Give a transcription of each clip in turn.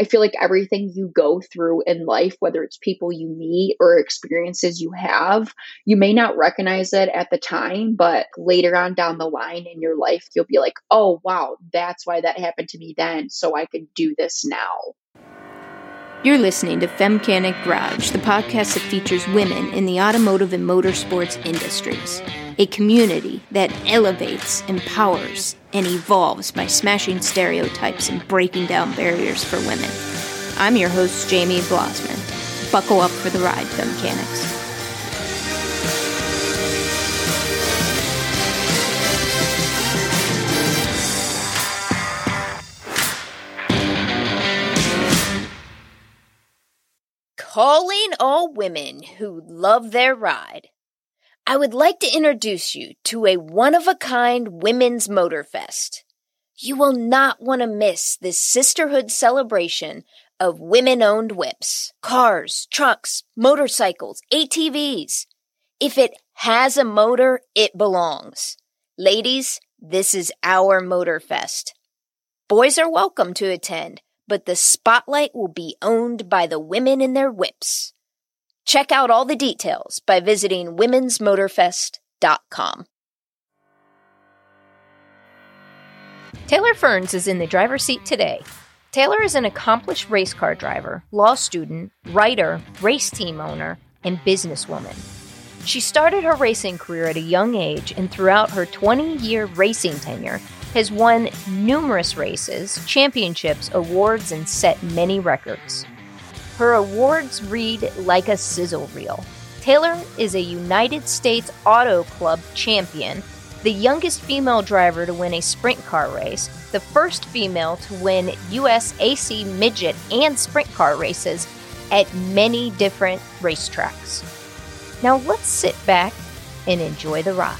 I feel like everything you go through in life, whether it's people you meet or experiences you have, you may not recognize it at the time, but later on down the line in your life, you'll be like, oh, wow, that's why that happened to me then. So I could do this now. You're listening to Femmechanic Garage, the podcast that features women in the automotive and motorsports industries, a community that elevates, empowers, and evolves by smashing stereotypes and breaking down barriers for women. I'm your host, Jamie Blossman. Buckle up for the ride, Femmechanics. Calling all women who love their ride. I would like to introduce you to a one-of-a-kind women's motorfest. You will not want to miss this sisterhood celebration of women-owned whips, cars, trucks, motorcycles, ATVs. If it has a motor, it belongs. Ladies, this is our motorfest. Boys are welcome to attend, but the spotlight will be owned by the women in their whips. Check out all the details by visiting womensmotorfest.com. Taylor Ferns is in the driver's seat today. Taylor is an accomplished race car driver, law student, writer, race team owner, and businesswoman. She started her racing career at a young age and throughout her 20-year racing tenure has won numerous races, championships, awards, and set many records. Her awards read like a sizzle reel. Taylor is a United States Auto Club champion, the youngest female driver to win a sprint car race, the first female to win USAC midget and sprint car races at many different racetracks. Now let's sit back and enjoy the ride.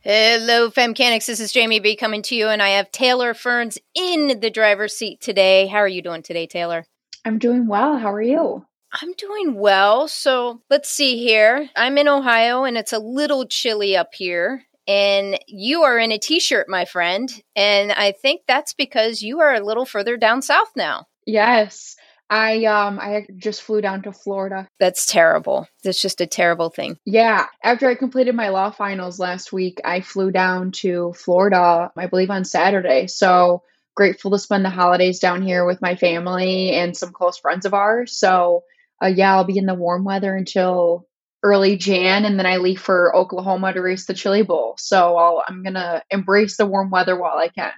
Hello, Femmechanics. This is Jamie B. coming to you, and I have Taylor Ferns in the driver's seat today. How are you doing today, Taylor? I'm doing well. How are you? I'm doing well. So let's see here. I'm in Ohio, and it's a little chilly up here, and you are in a t-shirt, my friend, and I think that's because you are a little further down south now. Yes. I just flew down to Florida. That's terrible. That's just a terrible thing. Yeah. After I completed my law finals last week, I flew down to Florida, I believe on Saturday. So grateful to spend the holidays down here with my family and some close friends of ours. So I'll be in the warm weather until early Jan, and then I leave for Oklahoma to race the Chili Bowl. So I'm going to embrace the warm weather while I can.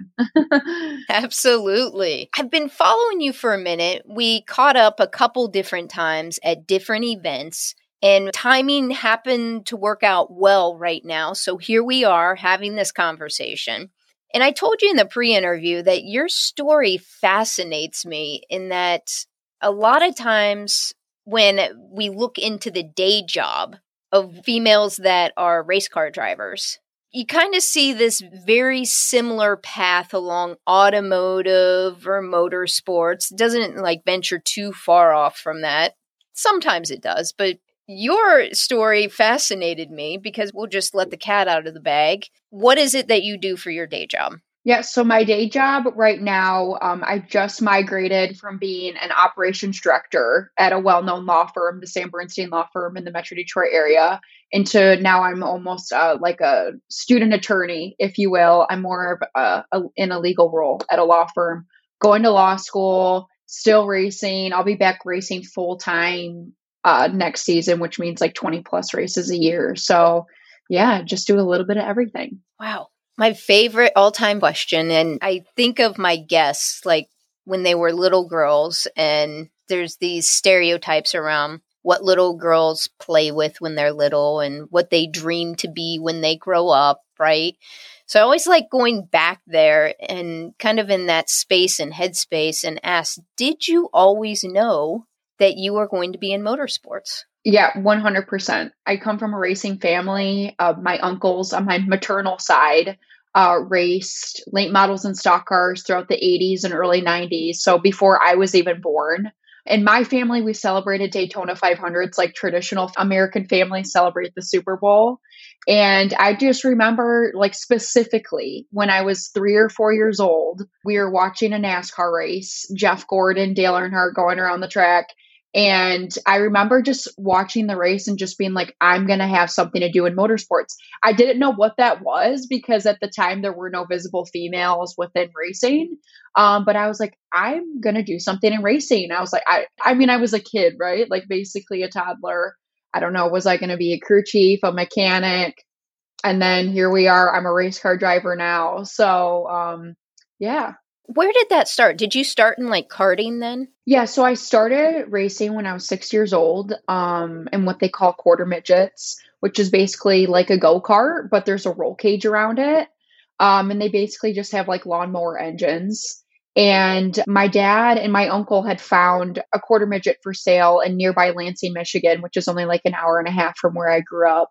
Absolutely. I've been following you for a minute. We caught up a couple different times at different events, and timing happened to work out well right now. So here we are having this conversation. And I told you in the pre-interview that your story fascinates me in that a lot of times when we look into the day job of females that are race car drivers, you kind of see this very similar path along automotive or motorsports. It doesn't venture too far off from that. Sometimes it does, but your story fascinated me because we'll just let the cat out of the bag. What is it that you do for your day job? Yeah, so my day job right now, I just migrated from being an operations director at a well-known law firm, the San Bernstein Law Firm in the Metro Detroit area, into now I'm almost like a student attorney, if you will. I'm more of in a legal role at a law firm, going to law school, still racing. I'll be back racing full-time next season, which means 20-plus races a year. So yeah, just do a little bit of everything. Wow. My favorite all-time question, and I think of my guests when they were little girls, and there's these stereotypes around what little girls play with when they're little and what they dream to be when they grow up, right? So I always like going back there and kind of in that space and headspace and ask, did you always know that you were going to be in motorsports? Yeah, 100%. I come from a racing family. My uncles on my maternal side raced late models and stock cars throughout the 80s and early 90s. So before I was even born. In my family, we celebrated Daytona 500s like traditional American families celebrate the Super Bowl. And I just remember, like, specifically when I was 3 or 4 years old, we were watching a NASCAR race, Jeff Gordon, Dale Earnhardt going around the track. And I remember just watching the race and just being like, I'm going to have something to do in motorsports. I didn't know what that was because at the time there were no visible females within racing. But I was like, I'm going to do something in racing. I was like, I mean, I was a kid, right? Like basically a toddler. I don't know. Was I going to be a crew chief, a mechanic? And then here we are. I'm a race car driver now. So, yeah. Where did that start? Did you start in like karting then? Yeah. So I started racing when I was 6 years old, in what they call quarter midgets, which is basically like a go-kart, but there's a roll cage around it. And they basically just have like lawnmower engines. And my dad and my uncle had found a quarter midget for sale in nearby Lansing, Michigan, which is only like an hour and a half from where I grew up.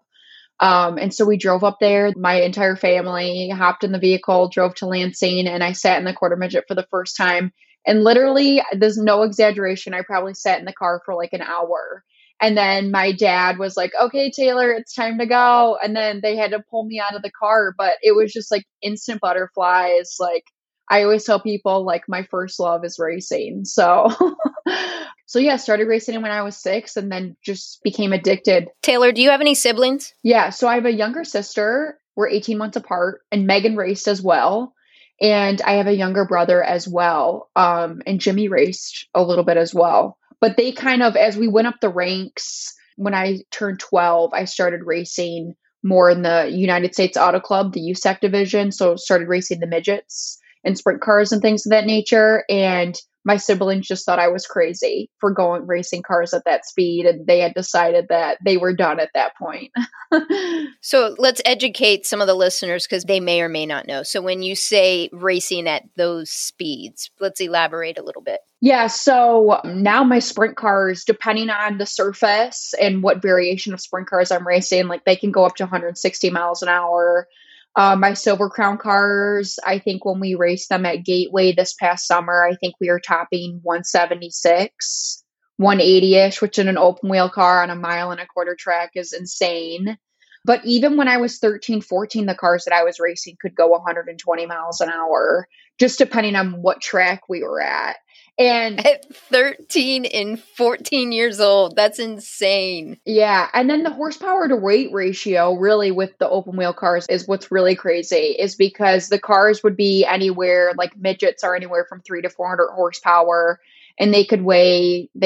And so we drove up there, my entire family hopped in the vehicle, drove to Lansing, and I sat in the quarter midget for the first time. And literally, there's no exaggeration, I probably sat in the car for like an hour. And then my dad was like, okay, Taylor, it's time to go. And then they had to pull me out of the car, but it was just like instant butterflies. Like I always tell people, like my first love is racing. So so yeah, started racing when I was 6 and then just became addicted. Taylor, do you have any siblings? Yeah. So I have a younger sister. We're 18 months apart and Megan raced as well. And I have a younger brother as well. And Jimmy raced a little bit as well. But they kind of, as we went up the ranks, when I turned 12, I started racing more in the United States Auto Club, the USAC division. So started racing the midgets and sprint cars and things of that nature. And my siblings just thought I was crazy for going racing cars at that speed, and they had decided that they were done at that point. So let's educate some of the listeners because they may or may not know. So when you say racing at those speeds, let's elaborate a little bit. Yeah. So now my sprint cars, depending on the surface and what variation of sprint cars I'm racing, like they can go up to 160 miles an hour. My Silver Crown cars, I think when we raced them at Gateway this past summer, I think we were topping 176, 180-ish, which in an open wheel car on a 1.25-mile track is insane. But even when I was 13, 14, the cars that I was racing could go 120 miles an hour, just depending on what track we were at. And at 13 and 14 years old, that's insane. Yeah. And then the horsepower to weight ratio really with the open wheel cars is what's really crazy is because the cars would be anywhere, like midgets are anywhere from 300 to 400 horsepower and they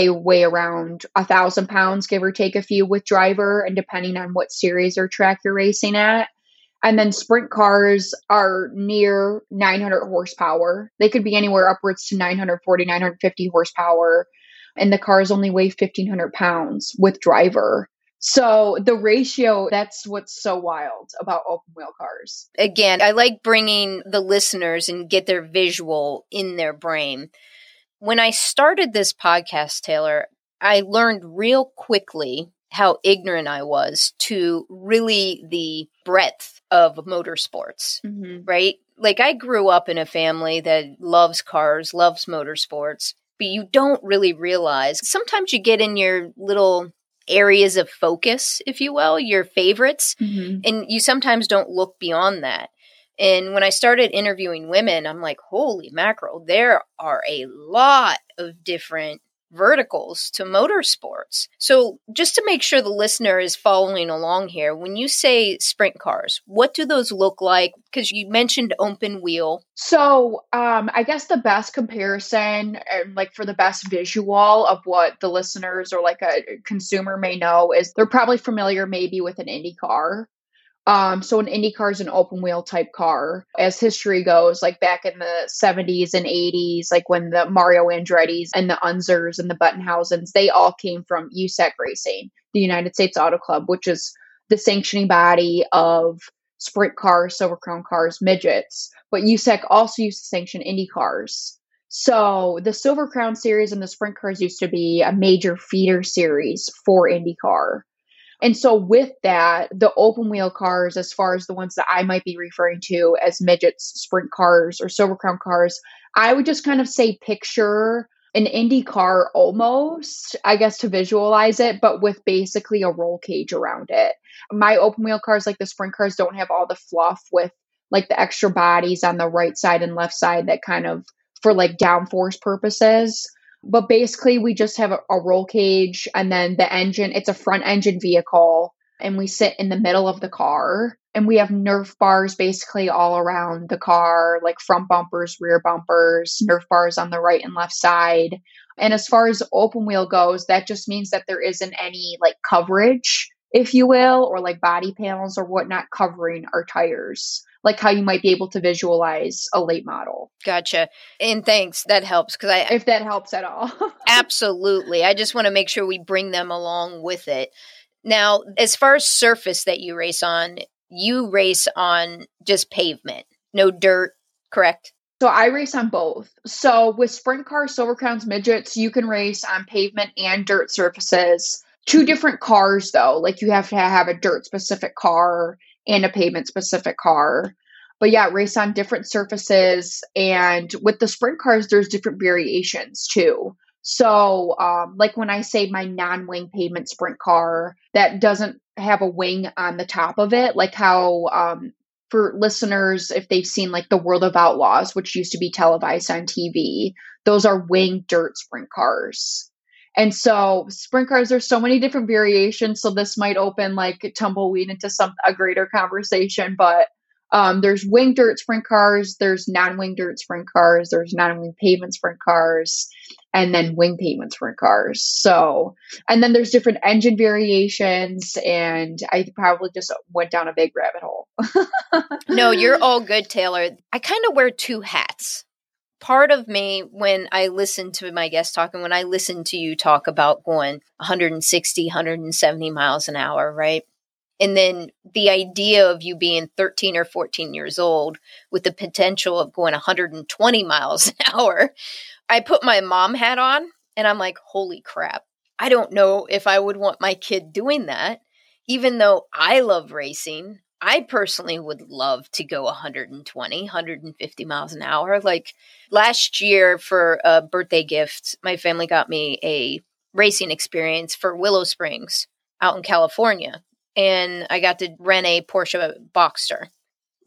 weigh around 1,000 pounds, give or take a few with driver and depending on what series or track you're racing at. And then sprint cars are near 900 horsepower. They could be anywhere upwards to 940, 950 horsepower. And the cars only weigh 1,500 pounds with driver. So the ratio, that's what's so wild about open wheel cars. Again, I like bringing the listeners and get their visual in their brain. When I started this podcast, Taylor, I learned real quickly how ignorant I was to really the breadth of motorsports, mm-hmm. right? Like I grew up in a family that loves cars, loves motorsports, but you don't really realize. Sometimes you get in your little areas of focus, if you will, your favorites, mm-hmm. and you sometimes don't look beyond that. And when I started interviewing women, I'm like, holy mackerel, there are a lot of different verticals to motorsports. So just to make sure the listener is following along here, when you say sprint cars, what do those look like? Because you mentioned open wheel. So I guess the best comparison, like for the best visual of what the listeners or like a consumer may know is they're probably familiar maybe with an IndyCar. So an IndyCar is an open wheel type car. As history goes, like back in the 70s and 80s, like when the Mario Andrettis and the Unzers and the Buttonhausens, they all came from USAC Racing, the United States Auto Club, which is the sanctioning body of sprint cars, Silver Crown cars, midgets. But USAC also used to sanction Indy cars. So the Silver Crown series and the sprint cars used to be a major feeder series for IndyCar. And so with that, the open wheel cars, as far as the ones that I might be referring to as midgets, sprint cars, or Silver Crown cars, I would just kind of say picture an IndyCar almost, I guess, to visualize it, but with basically a roll cage around it. My open wheel cars, like the sprint cars, don't have all the fluff with like the extra bodies on the right side and left side that kind of for like downforce purposes. But basically we just have a roll cage, and then the engine, it's a front engine vehicle, and we sit in the middle of the car, and we have Nerf bars basically all around the car, like front bumpers, rear bumpers, Nerf bars on the right and left side. And as far as open wheel goes, that just means that there isn't any like coverage, if you will, or like body panels or whatnot covering our tires, like how you might be able to visualize a late model. Gotcha. And thanks. That helps. If that helps at all. Absolutely. I just want to make sure we bring them along with it. Now, as far as surface that you race on just pavement, no dirt, correct? So I race on both. So with sprint cars, silver crowns, midgets, you can race on pavement and dirt surfaces. Two different cars, though. Like, you have to have a dirt-specific car and a pavement-specific car. But yeah, race on different surfaces. And with the sprint cars, there's different variations, too. So, like when I say my non-wing pavement sprint car, that doesn't have a wing on the top of it, like how for listeners, if they've seen like the World of Outlaws, which used to be televised on TV, those are winged dirt sprint cars. And so sprint cars, there's so many different variations. So this might open like tumbleweed into a greater conversation, but there's winged dirt sprint cars, there's non-winged dirt sprint cars, there's non-winged pavement sprint cars, and then winged pavement sprint cars. So, and then there's different engine variations, and I probably just went down a big rabbit hole. No, you're all good, Taylor. I kind of wear two hats. Part of me, when I listen to my guests talk, and when I listen to you talk about going 160, 170 miles an hour, right? And then the idea of you being 13 or 14 years old with the potential of going 120 miles an hour, I put my mom hat on and I'm like, holy crap. I don't know if I would want my kid doing that. Even though I love racing, I personally would love to go 120, 150 miles an hour. Like last year for a birthday gift, my family got me a racing experience for Willow Springs out in California. And I got to rent a Porsche Boxster.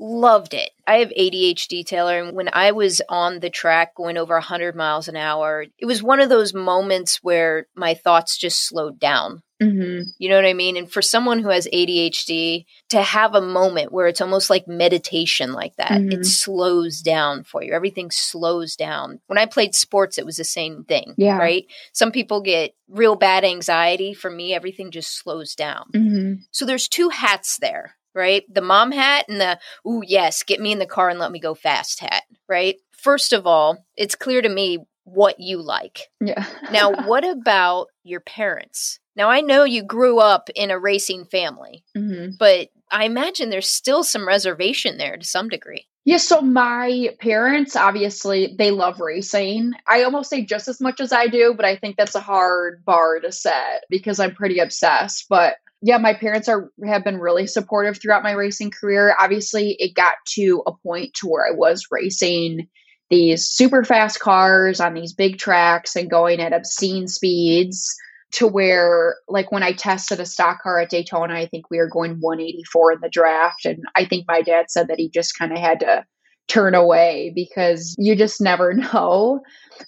Loved it. I have ADHD, Taylor. And when I was on the track going over 100 miles an hour, it was one of those moments where my thoughts just slowed down. Mm-hmm. You know what I mean? And for someone who has ADHD, to have a moment where it's almost like meditation like that, mm-hmm. It slows down for you. Everything slows down. When I played sports, it was the same thing, yeah. Right? Some people get real bad anxiety. For me, everything just slows down. Mm-hmm. So there's two hats there, right? The mom hat and the, ooh, yes, get me in the car and let me go fast hat, right? First of all, it's clear to me what you like. Yeah. Now, what about your parents? Now, I know you grew up in a racing family, mm-hmm. but I imagine there's still some reservation there to some degree. Yeah, so my parents, obviously, they love racing. I almost say just as much as I do, but I think that's a hard bar to set because I'm pretty obsessed. But yeah, my parents have been really supportive throughout my racing career. Obviously, it got to a point to where I was racing these super fast cars on these big tracks and going at obscene speeds. To where, like, when I tested a stock car at Daytona, I think we were going 184 in the draft. And I think my dad said that he just kind of had to turn away because you just never know.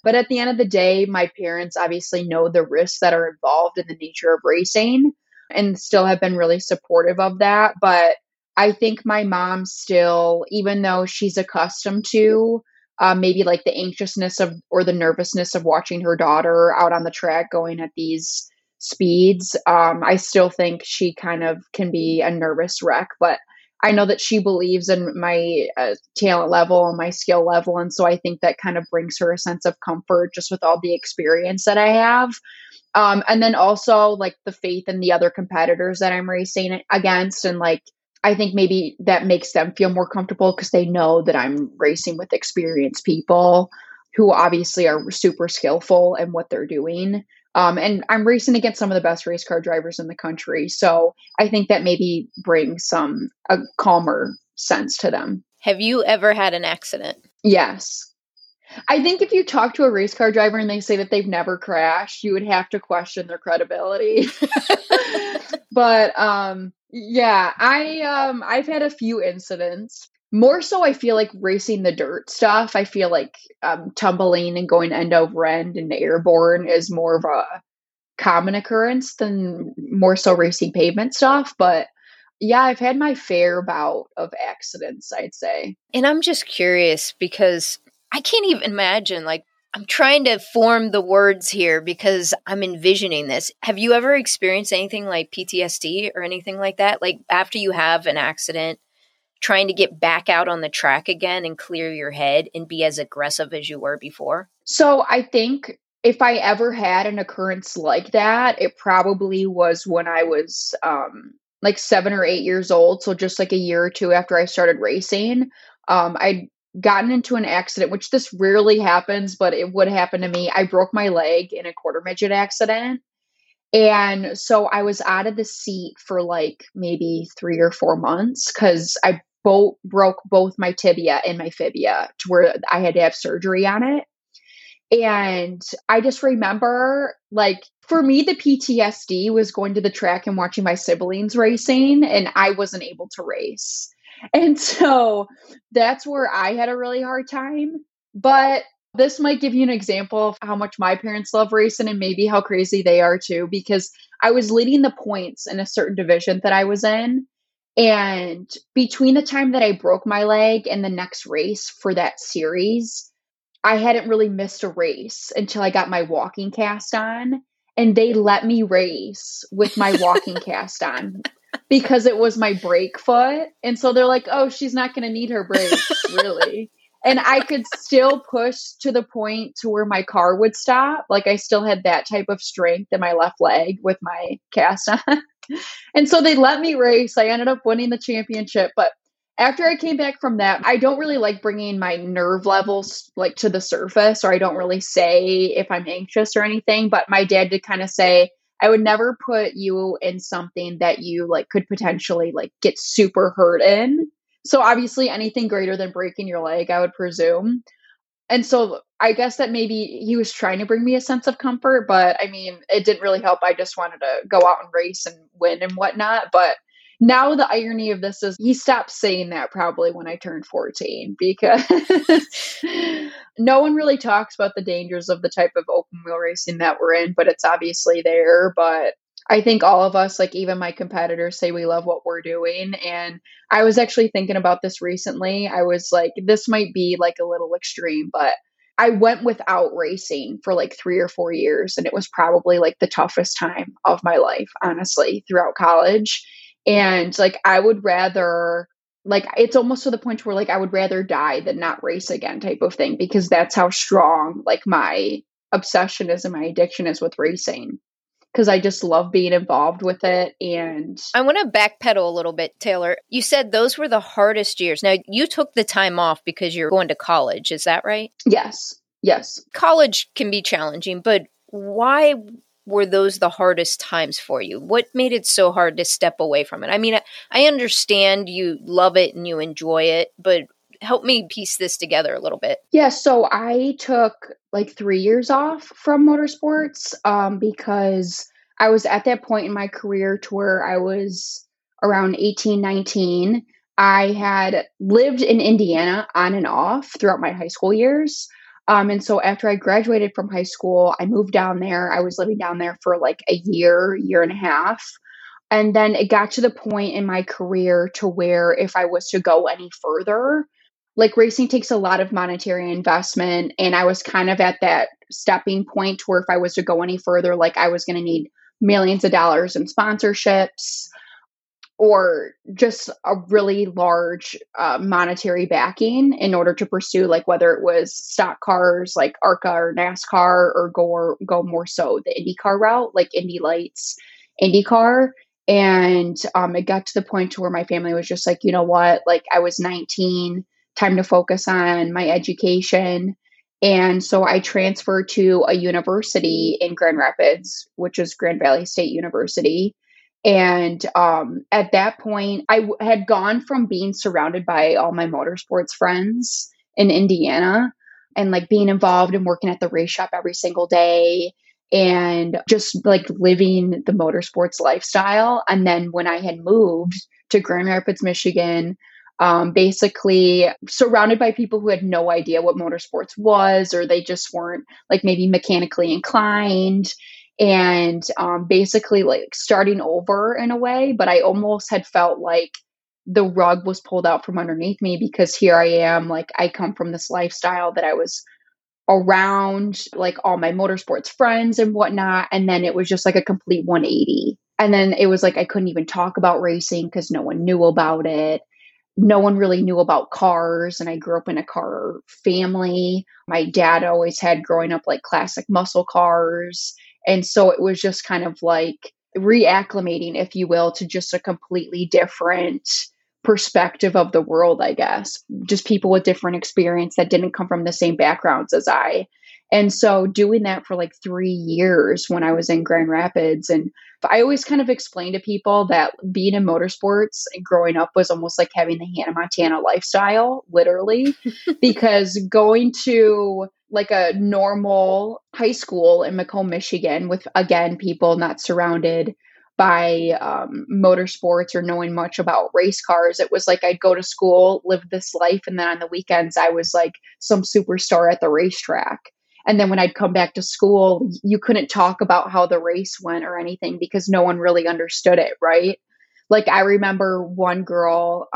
But at the end of the day, my parents obviously know the risks that are involved in the nature of racing and still have been really supportive of that. But I think my mom still, even though she's accustomed to maybe like the anxiousness of or the nervousness of watching her daughter out on the track going at these speeds. I still think she kind of can be a nervous wreck, but I know that she believes in my talent level and my skill level. And so I think that kind of brings her a sense of comfort just with all the experience that I have. And then also like the faith in the other competitors that I'm racing against, and like, I think maybe that makes them feel more comfortable because they know that I'm racing with experienced people who obviously are super skillful in what they're doing. And I'm racing against some of the best race car drivers in the country. So I think that maybe brings a calmer sense to them. Have you ever had an accident? Yes. I think if you talk to a race car driver and they say that they've never crashed, you would have to question their credibility. But yeah, I've had a few incidents. More so, I feel like racing the dirt stuff. I feel like tumbling and going end over end and airborne is more of a common occurrence than more so racing pavement stuff. But yeah, I've had my fair bout of accidents, I'd say. And I'm just curious because I can't even imagine, like, I'm trying to form the words here because I'm envisioning this. Have you ever experienced anything like PTSD or anything like that? Like after you have an accident, trying to get back out on the track again and clear your head and be as aggressive as you were before? So I think if I ever had an occurrence like that, it probably was when I was like 7 or 8 years old. So just like a year or two after I started racing, I'd gotten into an accident, which this rarely happens, but it would happen to me. I broke my leg in a quarter midget accident. And so I was out of the seat for like maybe 3 or 4 months because I broke both my tibia and my fibia to where I had to have surgery on it. And I just remember, like, for me, the PTSD was going to the track and watching my siblings racing, and I wasn't able to race. And so that's where I had a really hard time. But this might give you an example of how much my parents love racing and maybe how crazy they are too, because I was leading the points in a certain division that I was in. And between the time that I broke my leg and the next race for that series, I hadn't really missed a race until I got my walking cast on. And they let me race with my walking cast on. Because it was my brake foot. And so they're like, oh, she's not going to need her brakes, really. And I could still push to the point to where my car would stop. Like I still had that type of strength in my left leg with my cast on. And so they let me race. I ended up winning the championship. But after I came back from that, I don't really like bringing my nerve levels like to the surface, or I don't really say if I'm anxious or anything. But my dad did kind of say, I would never put you in something that you like could potentially like get super hurt in. So obviously anything greater than breaking your leg, I would presume. And so I guess that maybe he was trying to bring me a sense of comfort, but I mean, it didn't really help. I just wanted to go out and race and win and whatnot. But now the irony of this is he stopped saying that probably when I turned 14, because no one really talks about the dangers of the type of open wheel racing that we're in, but it's obviously there. But I think all of us, like even my competitors, say we love what we're doing. And I was actually thinking about this recently. I was like, this might be like a little extreme, but I went without racing for like 3 or 4 years. And it was probably like the toughest time of my life, honestly, throughout college. And like, I would rather, like, it's almost to the point where like, I would rather die than not race again type of thing, because that's how strong like my obsession is and my addiction is with racing. Because I just love being involved with it. And I want to backpedal a little bit, Taylor. You said those were the hardest years. Now, you took the time off because you're going to college. Is that right? Yes. Yes. College can be challenging, but why were those the hardest times for you? What made it so hard to step away from it? I mean, I understand you love it and you enjoy it, but help me piece this together a little bit. Yeah. So I took like 3 years off from motorsports because I was at that point in my career to where I was around 18, 19. I had lived in Indiana on and off throughout my high school years. And so after I graduated from high school, I moved down there. I was living down there for like a year, year and a half. And then it got to the point in my career to where if I was to go any further, like racing takes a lot of monetary investment. And I was kind of at that stepping point where if I was to go any further, like I was going to need millions of dollars in sponsorships or just a really large monetary backing in order to pursue, like whether it was stock cars like ARCA or NASCAR, or go more so the IndyCar route, like Indy Lights, IndyCar. And it got to the point to where my family was just like, you know what, like I was 19, time to focus on my education. And so I transferred to a university in Grand Rapids, which is Grand Valley State University. And at that point, I had gone from being surrounded by all my motorsports friends in Indiana and like being involved and working at the race shop every single day and just like living the motorsports lifestyle. And then when I had moved to Grand Rapids, Michigan, basically surrounded by people who had no idea what motorsports was, or they just weren't like maybe mechanically inclined, and basically like starting over in a way. But I almost had felt like the rug was pulled out from underneath me, because here I am, like I come from this lifestyle that I was around, like all my motorsports friends and whatnot. And then it was just like a complete 180. And then it was like, I couldn't even talk about racing because no one knew about it. No one really knew about cars. And I grew up in a car family. My dad always had, growing up, like classic muscle cars. And so it was just kind of like reacclimating, if you will, to just a completely different perspective of the world, I guess. Just people with different experience that didn't come from the same backgrounds as I. And so doing that for like 3 years when I was in Grand Rapids. And I always kind of explained to people that being in motorsports and growing up was almost like having the Hannah Montana lifestyle, literally, because going to like a normal high school in Macomb, Michigan, with, again, people not surrounded by motorsports or knowing much about race cars. It was like I'd go to school, live this life, and then on the weekends, I was like some superstar at the racetrack. And then when I'd come back to school, you couldn't talk about how the race went or anything because no one really understood it, right? Like I remember one girl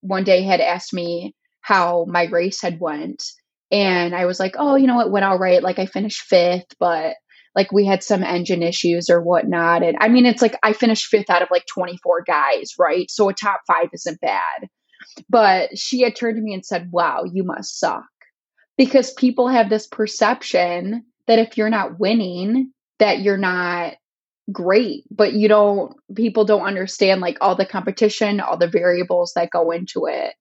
one day had asked me how my race had went. And I was like, oh, you know, it went all right. Like I finished fifth, but like we had some engine issues or whatnot. And I mean, it's like I finished fifth out of like 24 guys, right? So a top five isn't bad. But she had turned to me and said, wow, you must suck. Because people have this perception that if you're not winning, that you're not great, but people don't understand like all the competition, all the variables that go into it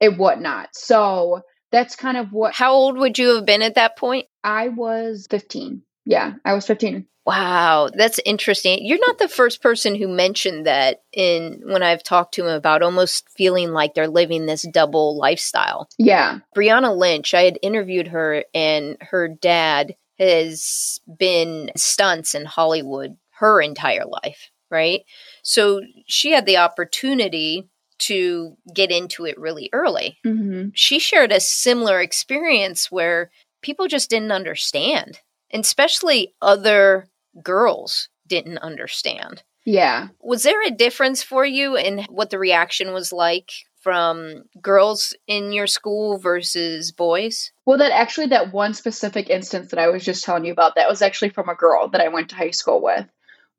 and whatnot. So that's kind of what. How old would you have been at that point? I was 15. Yeah, I was 15. Wow, that's interesting. You're not the first person who mentioned that when I've talked to him about almost feeling like they're living this double lifestyle. Yeah. Brianna Lynch, I had interviewed her, and her dad has been stunts in Hollywood her entire life, right? So she had the opportunity to get into it really early. Mm-hmm. She shared a similar experience where people just didn't understand, and especially other girls didn't understand. Yeah. Was there a difference for you in what the reaction was like from girls in your school versus boys? Well, that one specific instance that I was just telling you about, that was actually from a girl that I went to high school with.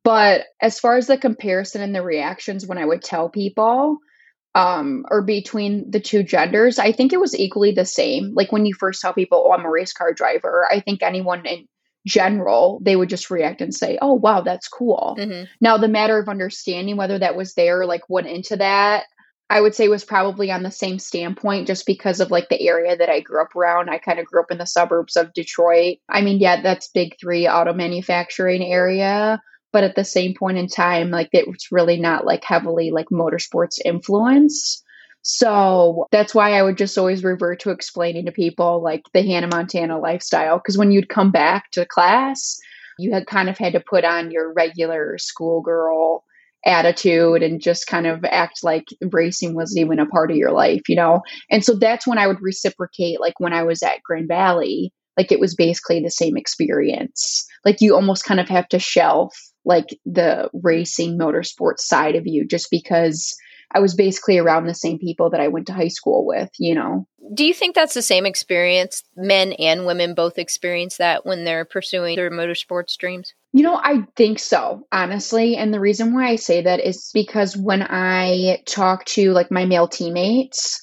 But as far as the comparison and the reactions when I would tell people, or between the two genders, I think it was equally the same. Like when you first tell people, oh, I'm a race car driver, I think anyone in general, they would just react and say, oh, wow, that's cool. Mm-hmm. Now, the matter of understanding whether that was there, like went into that, I would say was probably on the same standpoint, just because of like the area that I grew up around. I kind of grew up in the suburbs of Detroit. I mean, yeah, that's big three auto manufacturing area. But at the same point in time, like it was really not like heavily like motorsports influenced. So that's why I would just always revert to explaining to people like the Hannah Montana lifestyle. Because when you'd come back to class, you had kind of had to put on your regular schoolgirl attitude and just kind of act like racing wasn't even a part of your life, you know? And so that's when I would reciprocate, like when I was at Grand Valley, like it was basically the same experience. Like you almost kind of have to shelf like the racing motorsports side of you, just because I was basically around the same people that I went to high school with, you know? Do you think that's the same experience? Men and women both experience that when they're pursuing their motorsports dreams? You know, I think so, honestly. And the reason why I say that is because when I talk to like my male teammates,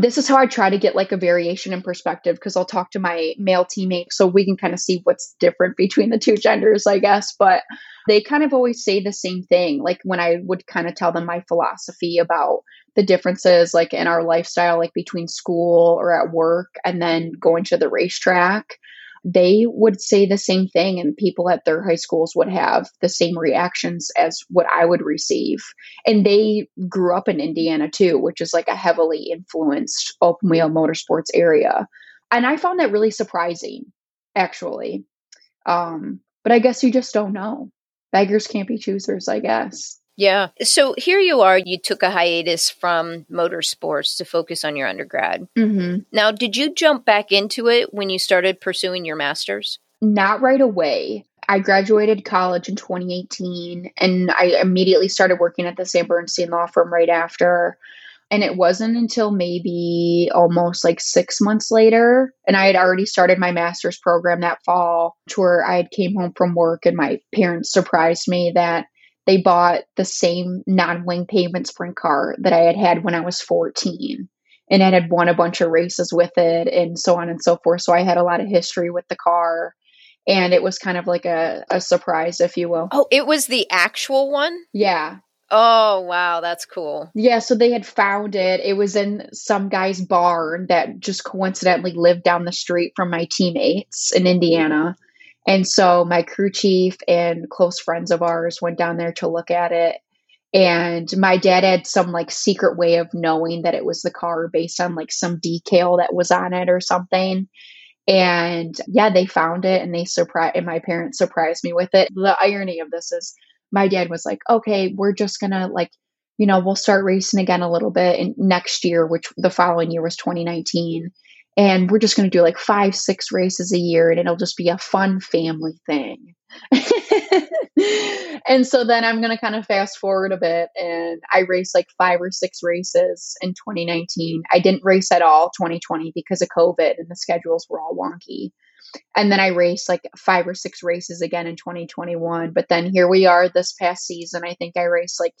this is how I try to get like a variation in perspective, because I'll talk to my male teammates so we can kind of see what's different between the two genders, I guess. But they kind of always say the same thing. Like when I would kind of tell them my philosophy about the differences like in our lifestyle, like between school or at work and then going to the racetrack, they would say the same thing, and people at their high schools would have the same reactions as what I would receive. And they grew up in Indiana too, which is like a heavily influenced open wheel motorsports area. And I found that really surprising, actually. But I guess you just don't know. Beggars can't be choosers, I guess. Yeah. So here you are, you took a hiatus from motorsports to focus on your undergrad. Mm-hmm. Now, did you jump back into it when you started pursuing your master's? Not right away. I graduated college in 2018, and I immediately started working at the San Bernstein Law Firm right after. And it wasn't until maybe almost like 6 months later, and I had already started my master's program that fall, to where I had came home from work and my parents surprised me that they bought the same non-wing pavement sprint car that I had had when I was 14. And I had won a bunch of races with it and so on and so forth. So I had a lot of history with the car. And it was kind of like a surprise, if you will. Oh, it was the actual one? Yeah. Oh, wow. That's cool. Yeah. So they had found it. It was in some guy's barn that just coincidentally lived down the street from my teammates in Indiana. And so my crew chief and close friends of ours went down there to look at it. And my dad had some like secret way of knowing that it was the car based on like some decal that was on it or something. And yeah, they found it and my parents surprised me with it. The irony of this is my dad was like, okay, we're just going to like, you know, we'll start racing again a little bit and next year, which the following year was 2019. And we're just going to do like 5-6 races a year, and it'll just be a fun family thing. And so then I'm going to kind of fast forward a bit. And I raced like 5 or 6 races in 2019. I didn't race at all 2020 because of COVID and the schedules were all wonky. And then I raced like 5 or 6 races again in 2021. But then here we are this past season. I think I raced like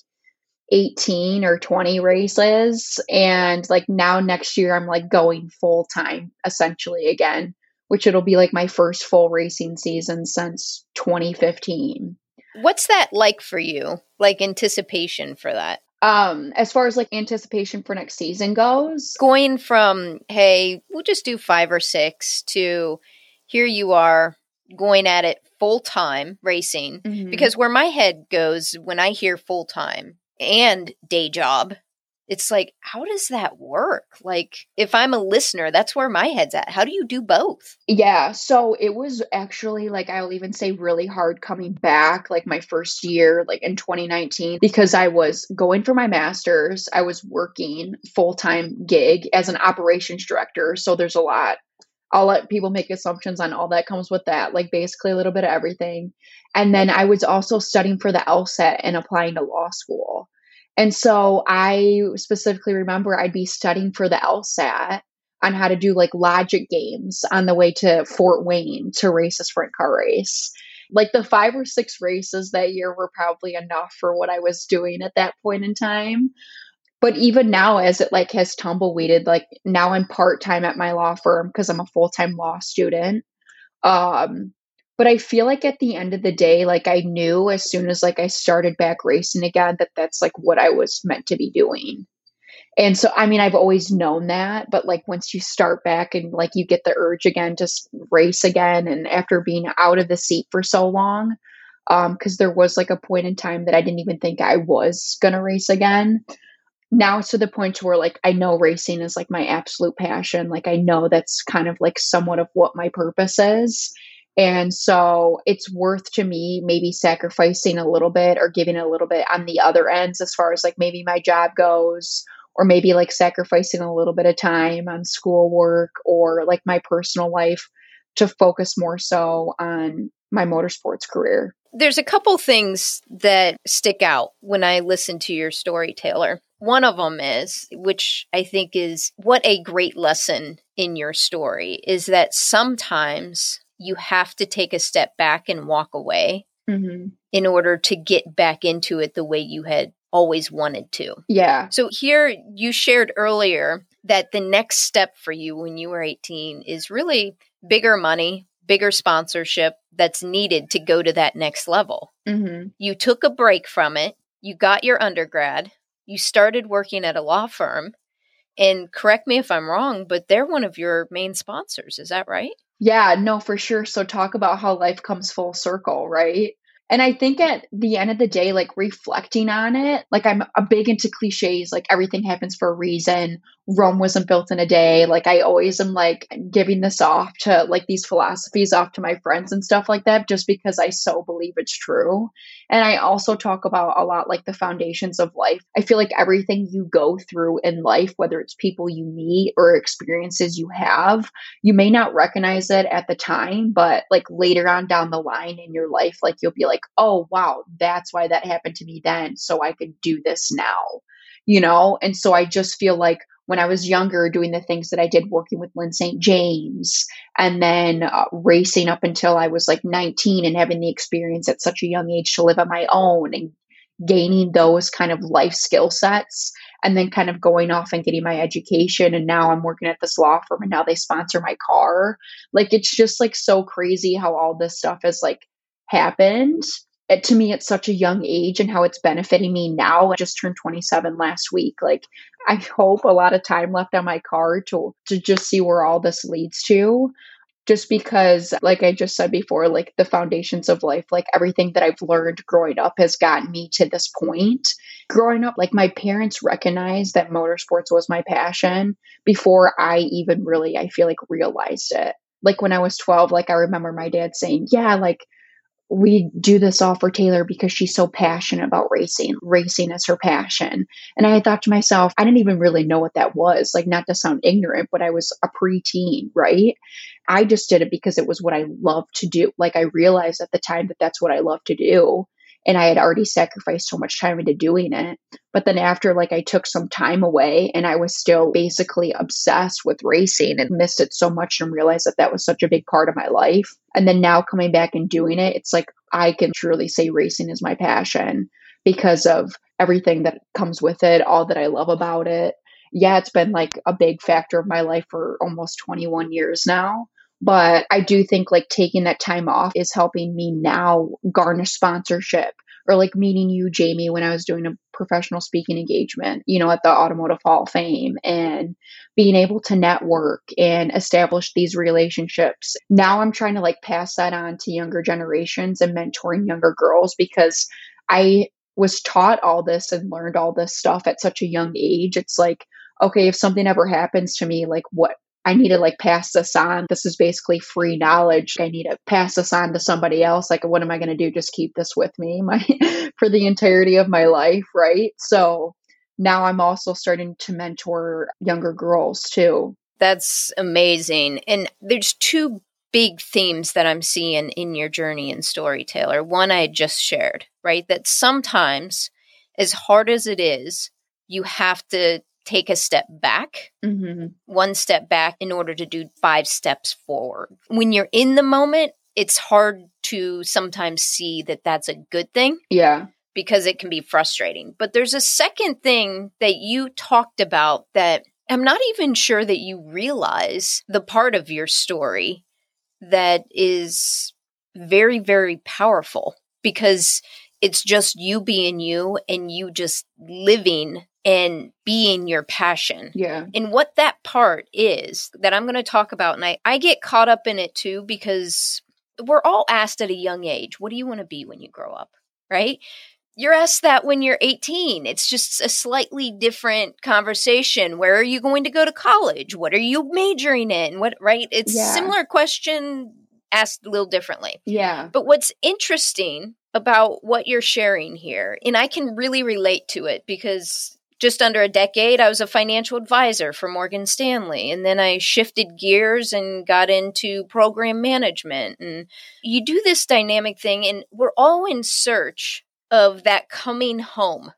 18 or 20 races. And like now next year, I'm like going full time essentially again, which it'll be like my first full racing season since 2015. What's that like for you? Like anticipation for that? As far as like anticipation for next season goes? Going from, hey, we'll just do 5 or 6 to here you are going at it full time racing. Mm-hmm. Because where my head goes when I hear full time and day job, it's like, how does that work? Like, if I'm a listener, that's where my head's at. How do you do both? Yeah. So it was actually like, I'll even say really hard coming back, like my first year, like in 2019, because I was going for my master's. I was working full-time gig as an operations director. So there's a lot. I'll let people make assumptions on all that comes with that, like basically a little bit of everything. And then I was also studying for the LSAT and applying to law school. And so I specifically remember I'd be studying for the LSAT on how to do like logic games on the way to Fort Wayne to race a sprint car race. Like the 5 or 6 races that year were probably enough for what I was doing at that point in time. But even now, as it like has tumbleweeded, like now I'm part-time at my law firm because I'm a full-time law student. But I feel like at the end of the day, like I knew as soon as like I started back racing again, that that's like what I was meant to be doing. And so, I mean, I've always known that, but like once you start back and like you get the urge again to race again, and after being out of the seat for so long, because there was like a point in time that I didn't even think I was going to race again. Now it's to the point to where like, I know racing is like my absolute passion. Like I know that's kind of like somewhat of what my purpose is. And so it's worth to me maybe sacrificing a little bit or giving a little bit on the other ends, as far as like maybe my job goes, or maybe like sacrificing a little bit of time on schoolwork or like my personal life to focus more so on my motorsports career. There's a couple things that stick out when I listen to your story, Taylor. One of them is, which I think is what a great lesson in your story, is that sometimes you have to take a step back and walk away mm-hmm. in order to get back into it the way you had always wanted to. Yeah. So here you shared earlier that the next step for you when you were 18 is really bigger money, bigger sponsorship that's needed to go to that next level. Mm-hmm. You took a break from it. You got your undergrad. You started working at a law firm, and correct me if I'm wrong, but they're one of your main sponsors. Is that right? Yeah, no, for sure. So talk about how life comes full circle, right? And I think at the end of the day, like reflecting on it, like I'm big into cliches, like everything happens for a reason. Rome wasn't built in a day. Like, I always am like giving this off to like these philosophies off to my friends and stuff like that, just because I so believe it's true. And I also talk about a lot like the foundations of life. I feel like everything you go through in life, whether it's people you meet or experiences you have, you may not recognize it at the time, but like later on down the line in your life, like you'll be like, oh wow, that's why that happened to me then. So I could do this now, you know? And so I just feel like when I was younger, doing the things that I did working with Lynn St. James, and then racing up until I was like 19 and having the experience at such a young age to live on my own and gaining those kind of life skill sets, and then kind of going off and getting my education. And now I'm working at this law firm and now they sponsor my car. Like, it's just like so crazy how all this stuff has like happened to me at such a young age and how it's benefiting me now. I just turned 27 last week. Like, I hope a lot of time left on my car to just see where all this leads to, just because, like I just said before, like the foundations of life, like everything that I've learned growing up has gotten me to this point. Growing up, like my parents recognized that motorsports was my passion before I even really, I feel like, realized it. Like when I was 12, like I remember my dad saying, yeah, like, we do this all for Taylor because she's so passionate about racing. Racing is her passion. And I thought to myself, I didn't even really know what that was. Like, not to sound ignorant, but I was a preteen, right? I just did it because it was what I loved to do. Like, I realized at the time that that's what I loved to do. And I had already sacrificed so much time into doing it. But then after, like, I took some time away and I was still basically obsessed with racing and missed it so much and realized that that was such a big part of my life. And then now coming back and doing it, it's like, I can truly say racing is my passion because of everything that comes with it, all that I love about it. Yeah, it's been like a big factor of my life for almost 21 years now. But I do think like taking that time off is helping me now garner sponsorship, or like meeting you, Jamie, when I was doing a professional speaking engagement, you know, at the Automotive Hall of Fame, and being able to network and establish these relationships. Now I'm trying to like pass that on to younger generations and mentoring younger girls, because I was taught all this and learned all this stuff at such a young age. It's like, okay, if something ever happens to me, like what? I need to like pass this on. This is basically free knowledge. I need to pass this on to somebody else. Like, what am I going to do? Just keep this with me for the entirety of my life, right? So now I'm also starting to mentor younger girls too. That's amazing. And there's two big themes that I'm seeing in your journey and story, Taylor. One I just shared, right? That sometimes, as hard as it is, you have to take a step back, one step back in order to do 5 steps forward. When you're in the moment, it's hard to sometimes see that that's a good thing. Yeah. Because it can be frustrating. But there's a second thing that you talked about that I'm not even sure that you realize the part of your story that is very, very powerful, because it's just you being you and you just living and being your passion. Yeah. And what that part is that I'm going to talk about. And I get caught up in it too, because we're all asked at a young age, what do you want to be when you grow up? Right? You're asked that when you're 18. It's just a slightly different conversation. Where are you going to go to college? What are you majoring in? What, right? It's a similar question asked a little differently. Yeah. But what's interesting about what you're sharing here, and I can really relate to it, because just under a decade, I was a financial advisor for Morgan Stanley. And then I shifted gears and got into program management. And you do this dynamic thing, and we're all in search of that coming home,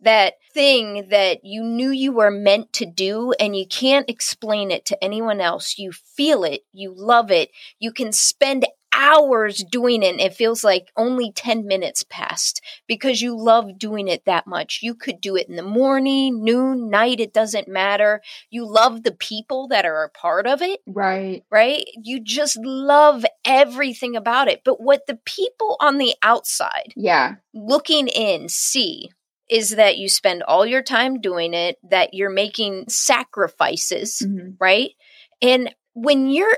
that thing that you knew you were meant to do, and you can't explain it to anyone else. You feel it. You love it. You can spend hours doing it, and it feels like only 10 minutes passed because you love doing it that much. You could do it in the morning, noon, night, it doesn't matter. You love the people that are a part of it. Right. Right? You just love everything about it. But what the people on the outside, looking in, see is that you spend all your time doing it, that you're making sacrifices, right? And when you're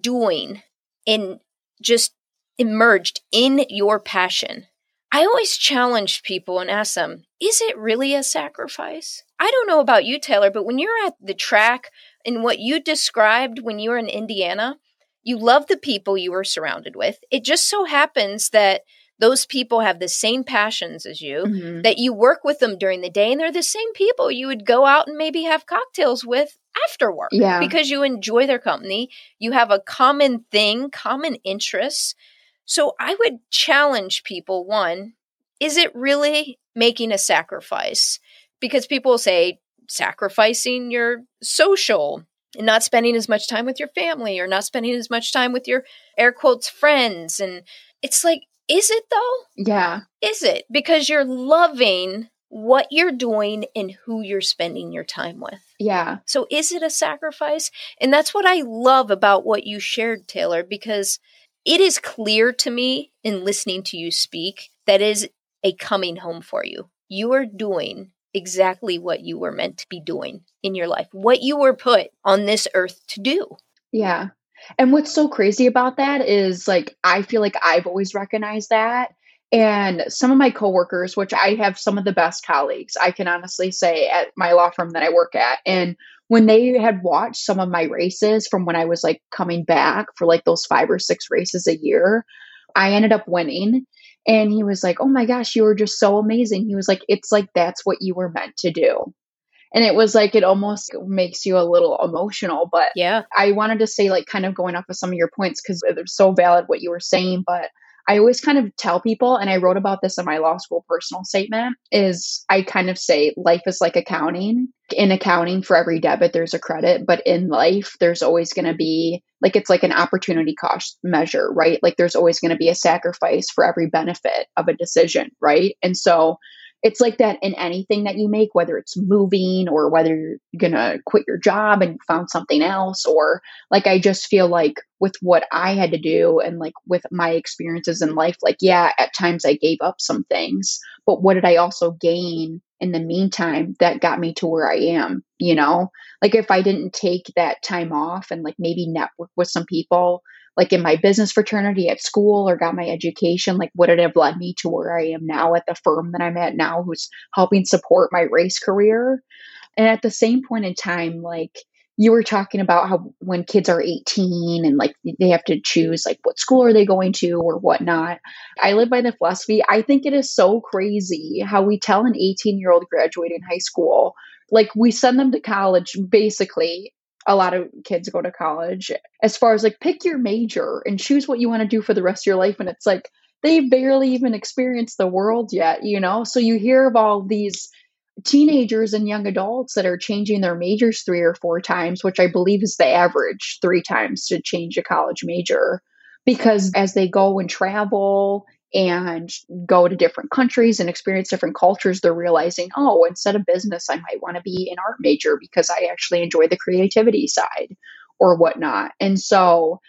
doing and just immersed in your passion, I always challenge people and ask them, is it really a sacrifice? I don't know about you, Taylor, but when you're at the track and what you described when you were in Indiana, you love the people you were surrounded with. It just so happens that those people have the same passions as you, mm-hmm. that you work with them during the day, and they're the same people you would go out and maybe have cocktails with after work because you enjoy their company. You have a common thing, common interests. So I would challenge people, one, is it really making a sacrifice? Because people say sacrificing your social and not spending as much time with your family or not spending as much time with your air quotes friends. And it's like, is it though? Yeah. Is it? Because you're loving what you're doing and who you're spending your time with. Yeah. So is it a sacrifice? And that's what I love about what you shared, Taylor, because it is clear to me in listening to you speak, that is a coming home for you. You are doing exactly what you were meant to be doing in your life, what you were put on this earth to do. Yeah. And what's so crazy about that is, like, I feel like I've always recognized that. And some of my coworkers, which I have some of the best colleagues, I can honestly say, at my law firm that I work at. And when they had watched some of my races from when I was like coming back for like those 5 or 6 races a year, I ended up winning. And he was like, oh my gosh, you were just so amazing. He was like, it's like, that's what you were meant to do. And it was like, it almost makes you a little emotional, but yeah, I wanted to say, like, kind of going off of some of your points, because they're so valid what you were saying, but I always kind of tell people, and I wrote about this in my law school personal statement, is I kind of say life is like accounting. In accounting, for every debit, there's a credit, but in life, there's always going to be, like, it's like an opportunity cost measure, right? Like, there's always going to be a sacrifice for every benefit of a decision, right? And so it's like that in anything that you make, whether it's moving or whether you're going to quit your job and found something else, or like, I just feel like with what I had to do and like with my experiences in life, like, yeah, at times I gave up some things, but what did I also gain in the meantime that got me to where I am? You know, like, if I didn't take that time off and like maybe network with some people, like in my business fraternity at school, or got my education, like, would it have led me to where I am now at the firm that I'm at now, who's helping support my race career? And at the same point in time, like, you were talking about how when kids are 18 and like they have to choose like what school are they going to or whatnot. I live by the philosophy. I think it is so crazy how we tell an 18-year-old graduating high school, like, we send them to college basically. A lot of kids go to college as far as like, pick your major and choose what you want to do for the rest of your life. And it's like, they barely even experienced the world yet, you know? So you hear of all these teenagers and young adults that are changing their majors 3 or 4 times, which I believe is the average 3 times to change a college major, because as they go and travel and go to different countries and experience different cultures, they're realizing, oh, instead of business, I might want to be an art major because I actually enjoy the creativity side or whatnot. And so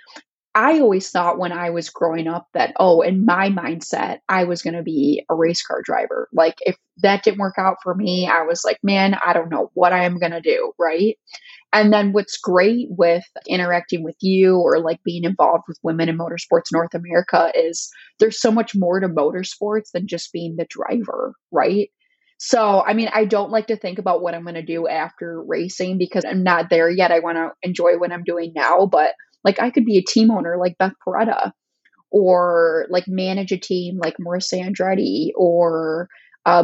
I always thought when I was growing up that, oh, in my mindset, I was going to be a race car driver. Like, if that didn't work out for me, I was like, man, I don't know what I am going to do, right? And then what's great with interacting with you or like being involved with Women in Motorsports North America is there's so much more to motorsports than just being the driver, right? So, I mean, I don't like to think about what I'm going to do after racing because I'm not there yet. I want to enjoy what I'm doing now, but like, I could be a team owner like Beth Perretta, or like manage a team like Marissa Andretti, or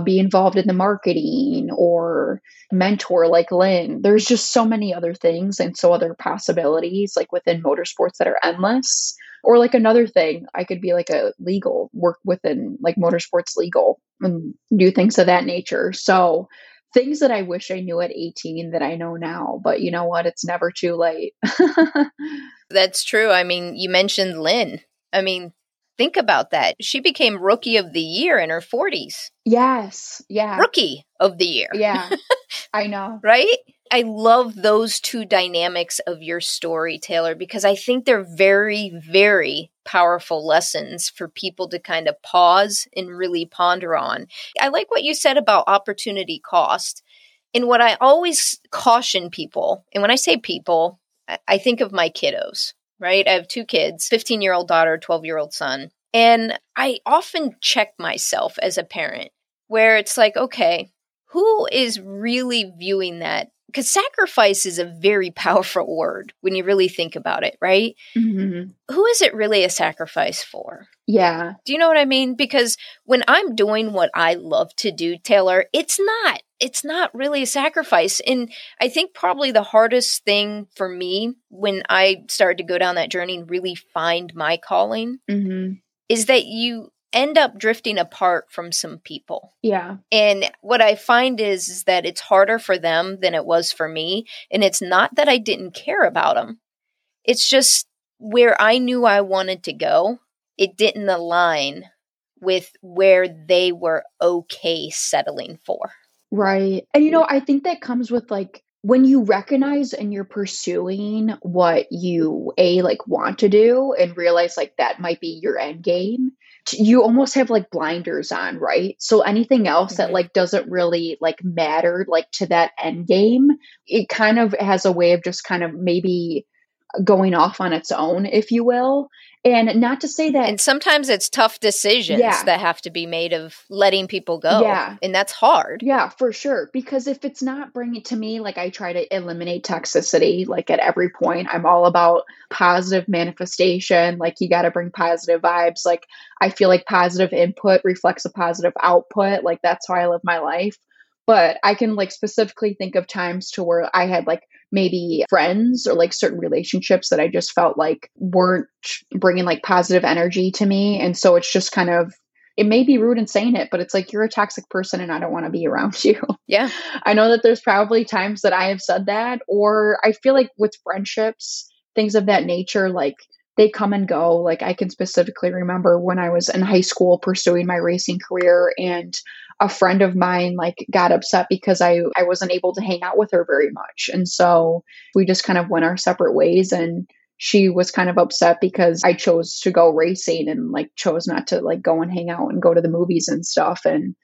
be involved in the marketing, or mentor like Lynn. There's just so many other things and so other possibilities like within motorsports that are endless. Or like another thing, I could be like a legal, work within like motorsports legal and do things of that nature. So things that I wish I knew at 18 that I know now, but you know what? It's never too late. That's true. I mean, you mentioned Lynn. I mean, think about that. She became Rookie of the Year in her 40s. Yes. Yeah. Rookie of the Year. Yeah. I know. Right? I love those two dynamics of your story, Taylor, because I think they're very, very powerful lessons for people to kind of pause and really ponder on. I like what you said about opportunity cost. And what I always caution people, and when I say people, I think of my kiddos, right? I have 2 kids, 15-year-old daughter, 12-year-old son. And I often check myself as a parent where it's like, okay, who is really viewing that? Because sacrifice is a very powerful word when you really think about it, right? Mm-hmm. Who is it really a sacrifice for? Yeah. Do you know what I mean? Because when I'm doing what I love to do, Taylor, it's not really a sacrifice. And I think probably the hardest thing for me when I started to go down that journey and really find my calling mm-hmm. is that you end up drifting apart from some people. Yeah. And what I find is that it's harder for them than it was for me. And it's not that I didn't care about them. It's just where I knew I wanted to go, it didn't align with where they were okay settling for. Right. And, you know, I think that comes with like, when you recognize and you're pursuing what you want to do and realize like that might be your end game, you almost have like blinders on, right? So anything else mm-hmm. that like doesn't really like matter like to that end game, it kind of has a way of just kind of maybe going off on its own, if you will. And not to say that. And sometimes it's tough decisions yeah. that have to be made of letting people go. Yeah. And that's hard. Yeah, for sure. Because if it's not bringing to me, like I try to eliminate toxicity, like at every point, I'm all about positive manifestation. Like you got to bring positive vibes. Like I feel like positive input reflects a positive output. Like that's how I live my life. But I can like specifically think of times to where I had like maybe friends or like certain relationships that I just felt like weren't bringing like positive energy to me. And so it's just kind of, it may be rude in saying it, but it's like, you're a toxic person and I don't want to be around you. Yeah. I know that there's probably times that I have said that, or I feel like with friendships, things of that nature, like they come and go. Like I can specifically remember when I was in high school pursuing my racing career, and a friend of mine like got upset because I wasn't able to hang out with her very much. And so we just kind of went our separate ways, and she was kind of upset because I chose to go racing and like chose not to like go and hang out and go to the movies and stuff. And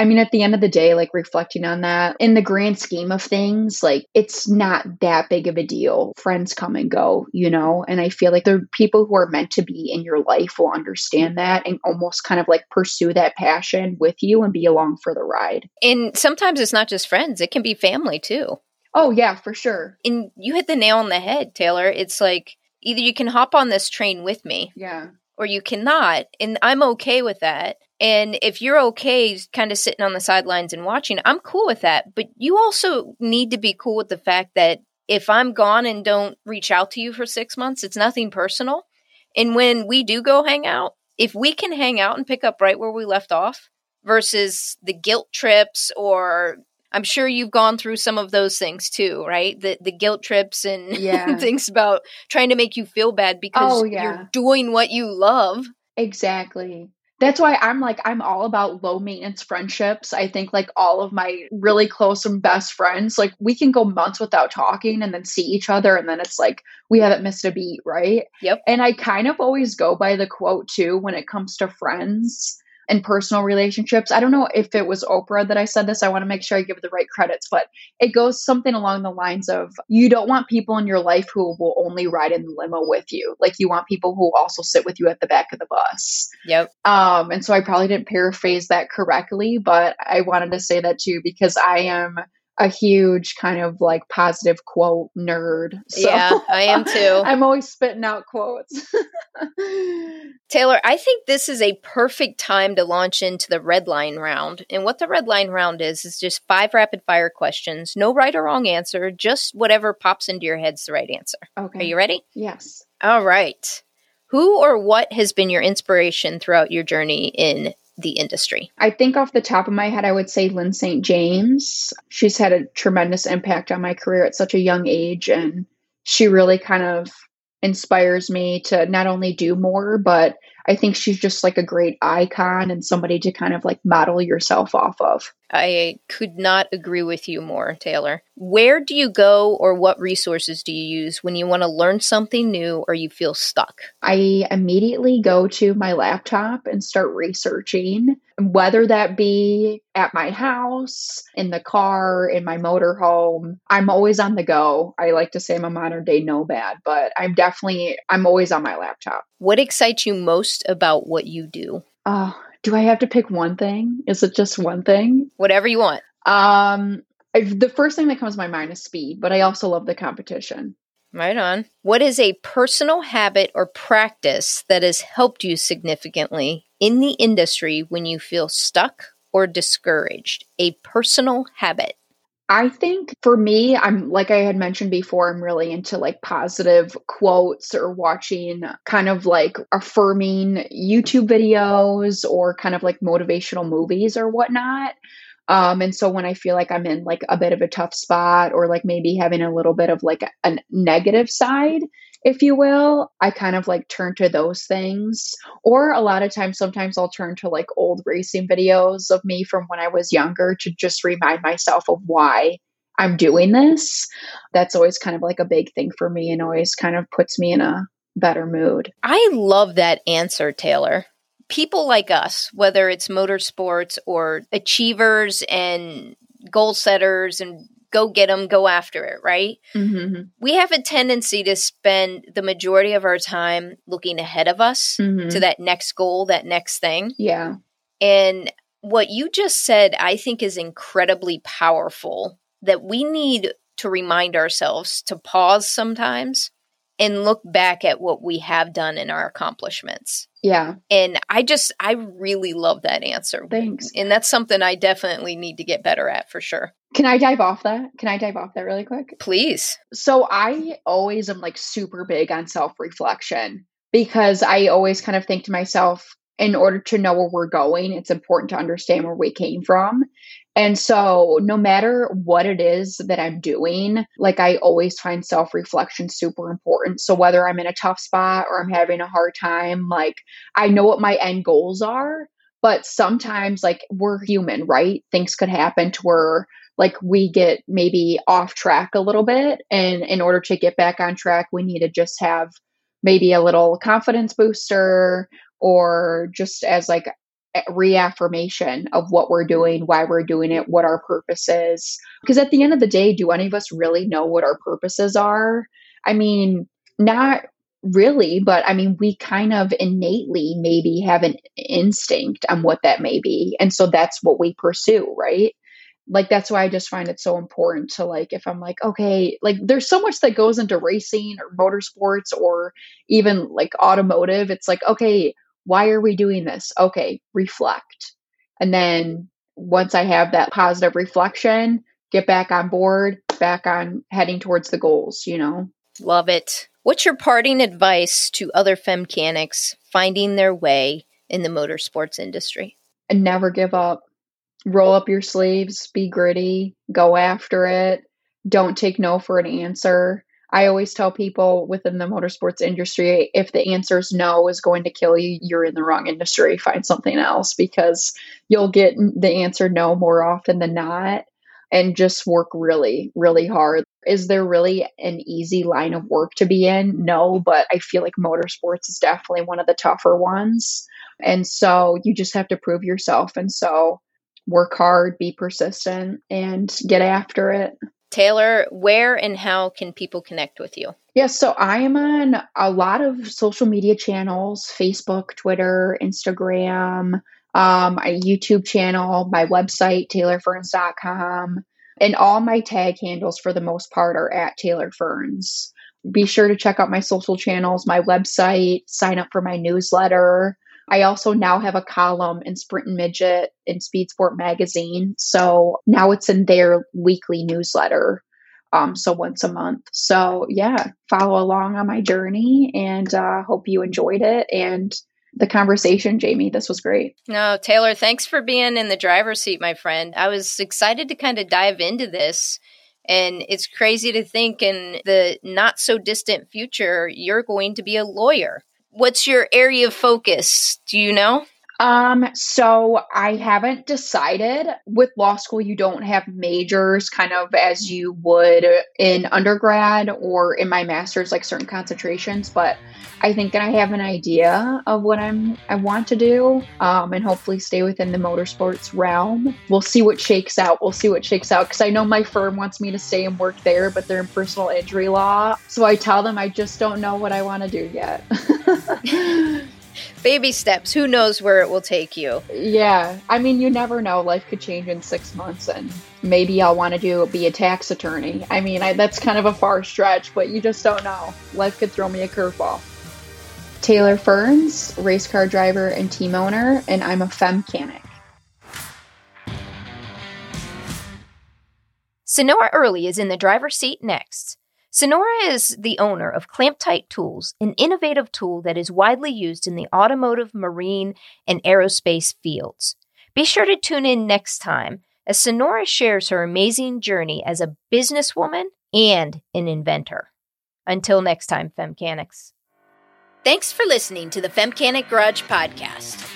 I mean, at the end of the day, like reflecting on that in the grand scheme of things, like it's not that big of a deal. Friends come and go, you know, and I feel like the people who are meant to be in your life will understand that and almost kind of like pursue that passion with you and be along for the ride. And sometimes it's not just friends. It can be family too. Oh, yeah, for sure. And you hit the nail on the head, Taylor. It's like either you can hop on this train with me. Yeah. Or you cannot. And I'm okay with that. And if you're okay kind of sitting on the sidelines and watching, I'm cool with that. But you also need to be cool with the fact that if I'm gone and don't reach out to you for 6 months, it's nothing personal. And when we do go hang out, if we can hang out and pick up right where we left off versus the guilt trips, or I'm sure you've gone through some of those things too, right? The guilt trips and yeah. things about trying to make you feel bad because you're doing what you love. Exactly. That's why I'm all about low maintenance friendships. I think like all of my really close and best friends, like we can go months without talking and then see each other. And then it's like, we haven't missed a beat, right? Yep. And I kind of always go by the quote too, when it comes to friends and personal relationships. I don't know if it was Oprah that I said this. I want to make sure I give the right credits, but it goes something along the lines of you don't want people in your life who will only ride in the limo with you. Like you want people who also sit with you at the back of the bus. Yep. And so I probably didn't paraphrase that correctly, but I wanted to say that too, because I am a huge kind of like positive quote nerd. So yeah, I am too. I'm always spitting out quotes. Taylor, I think this is a perfect time to launch into the red line round. And what the red line round is just 5 rapid fire questions. No right or wrong answer. Just whatever pops into your head's the right answer. Okay. Are you ready? Yes. All right. Who or what has been your inspiration throughout your journey in the industry? I think off the top of my head, I would say Lynn St. James. She's had a tremendous impact on my career at such a young age. And she really kind of inspires me to not only do more, but I think she's just like a great icon and somebody to kind of like model yourself off of. I could not agree with you more, Taylor. Where do you go or what resources do you use when you want to learn something new or you feel stuck? I immediately go to my laptop and start researching, whether that be at my house, in the car, in my motorhome. I'm always on the go. I like to say I'm a modern day nomad, but I'm always on my laptop. What excites you most about what you do? Do I have to pick one thing? Is it just one thing? Whatever you want. The first thing that comes to my mind is speed, but I also love the competition. Right on. What is a personal habit or practice that has helped you significantly in the industry when you feel stuck or discouraged? A personal habit. I think for me, I'm like I had mentioned before, I'm really into like positive quotes or watching kind of like affirming YouTube videos or kind of like motivational movies or whatnot. And so when I feel like I'm in like a bit of a tough spot or like maybe having a little bit of like a negative side, if you will, I kind of like turn to those things. Or a lot of times, sometimes I'll turn to like old racing videos of me from when I was younger to just remind myself of why I'm doing this. That's always kind of like a big thing for me and always kind of puts me in a better mood. I love that answer, Taylor. People like us, whether it's motorsports or achievers and goal setters and go get them, go after it, right? Mm-hmm. We have a tendency to spend the majority of our time looking ahead of us mm-hmm. to that next goal, that next thing. Yeah. And what you just said, I think, is incredibly powerful, that we need to remind ourselves to pause sometimes and look back at what we have done in our accomplishments. Yeah. And I really love that answer. Thanks. And that's something I definitely need to get better at for sure. Can I dive off that? Can I dive off that really quick? Please. So I always am like super big on self-reflection because I always kind of think to myself, in order to know where we're going, it's important to understand where we came from. And so no matter what it is that I'm doing, like I always find self-reflection super important. So whether I'm in a tough spot or I'm having a hard time, like I know what my end goals are, but sometimes like we're human, right? Things could happen to where like we get maybe off track a little bit. And in order to get back on track, we need to just have maybe a little confidence booster or just as like reaffirmation of what we're doing, why we're doing it, what our purpose is. Because at the end of the day, do any of us really know what our purposes are? I mean, not really, but I mean, we kind of innately maybe have an instinct on what that may be. And so that's what we pursue, right? Like, that's why I just find it so important to like, if I'm like, okay, like there's so much that goes into racing or motorsports or even like automotive. It's like, okay, why are we doing this? Okay, reflect. And then once I have that positive reflection, get back on board, back on heading towards the goals, you know? Love it. What's your parting advice to other femmechanics finding their way in the motorsports industry? And never give up. Roll up your sleeves, be gritty, go after it. Don't take no for an answer. I always tell people within the motorsports industry, if the answer is no is going to kill you, you're in the wrong industry. Find something else because you'll get the answer no more often than not. And just work really, really hard. Is there really an easy line of work to be in? No, but I feel like motorsports is definitely one of the tougher ones. And so you just have to prove yourself. And so work hard, be persistent, and get after it. Taylor, where and how can people connect with you? Yes, so I am on a lot of social media channels, Facebook, Twitter, Instagram, my YouTube channel, my website, taylorferns.com, and all my tag handles for the most part are at Taylor Ferns. Be sure to check out my social channels, my website, sign up for my newsletter. I also now have a column in Sprint and Midget in Speed Sport Magazine. So now it's in their weekly newsletter. So once a month. So yeah, follow along on my journey and hope you enjoyed it. And the conversation, Jamie, this was great. No, Taylor, thanks for being in the driver's seat, my friend. I was excited to kind of dive into this. And it's crazy to think in the not so distant future, you're going to be a lawyer. What's your area of focus? Do you know? So I haven't decided. With law school, you don't have majors kind of as you would in undergrad or in my master's, like certain concentrations. But I think that I have an idea of what I want to do and hopefully stay within the motorsports realm. We'll see what shakes out. Because I know my firm wants me to stay and work there, but they're in personal injury law. So I tell them I just don't know what I want to do yet. Baby steps. Who knows where it will take you? Yeah. I mean, you never know. Life could change in 6 months and Maybe I'll want to be a tax attorney. I mean, that's kind of a far stretch, but you just don't know. Life could throw me a curveball. Taylor Ferns, race car driver and team owner, and I'm a Femmechanic. Sonora Early is in the driver's seat next. Sonora is the owner of Clamp Tight Tools, an innovative tool that is widely used in the automotive, marine, and aerospace fields. Be sure to tune in next time as Sonora shares her amazing journey as a businesswoman and an inventor. Until next time, Femmechanics. Thanks for listening to the Femmechanic Garage podcast.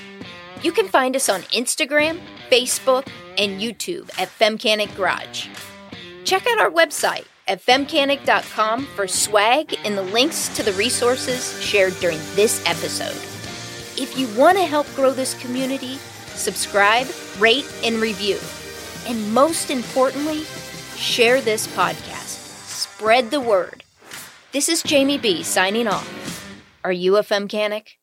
You can find us on Instagram, Facebook, and YouTube at Femmechanic Garage. Check out our website at femmechanic.com for swag and the links to the resources shared during this episode. If you want to help grow this community, subscribe, rate, and review. And most importantly, share this podcast. Spread the word. This is Jamie B. signing off. Are you a Femmechanic?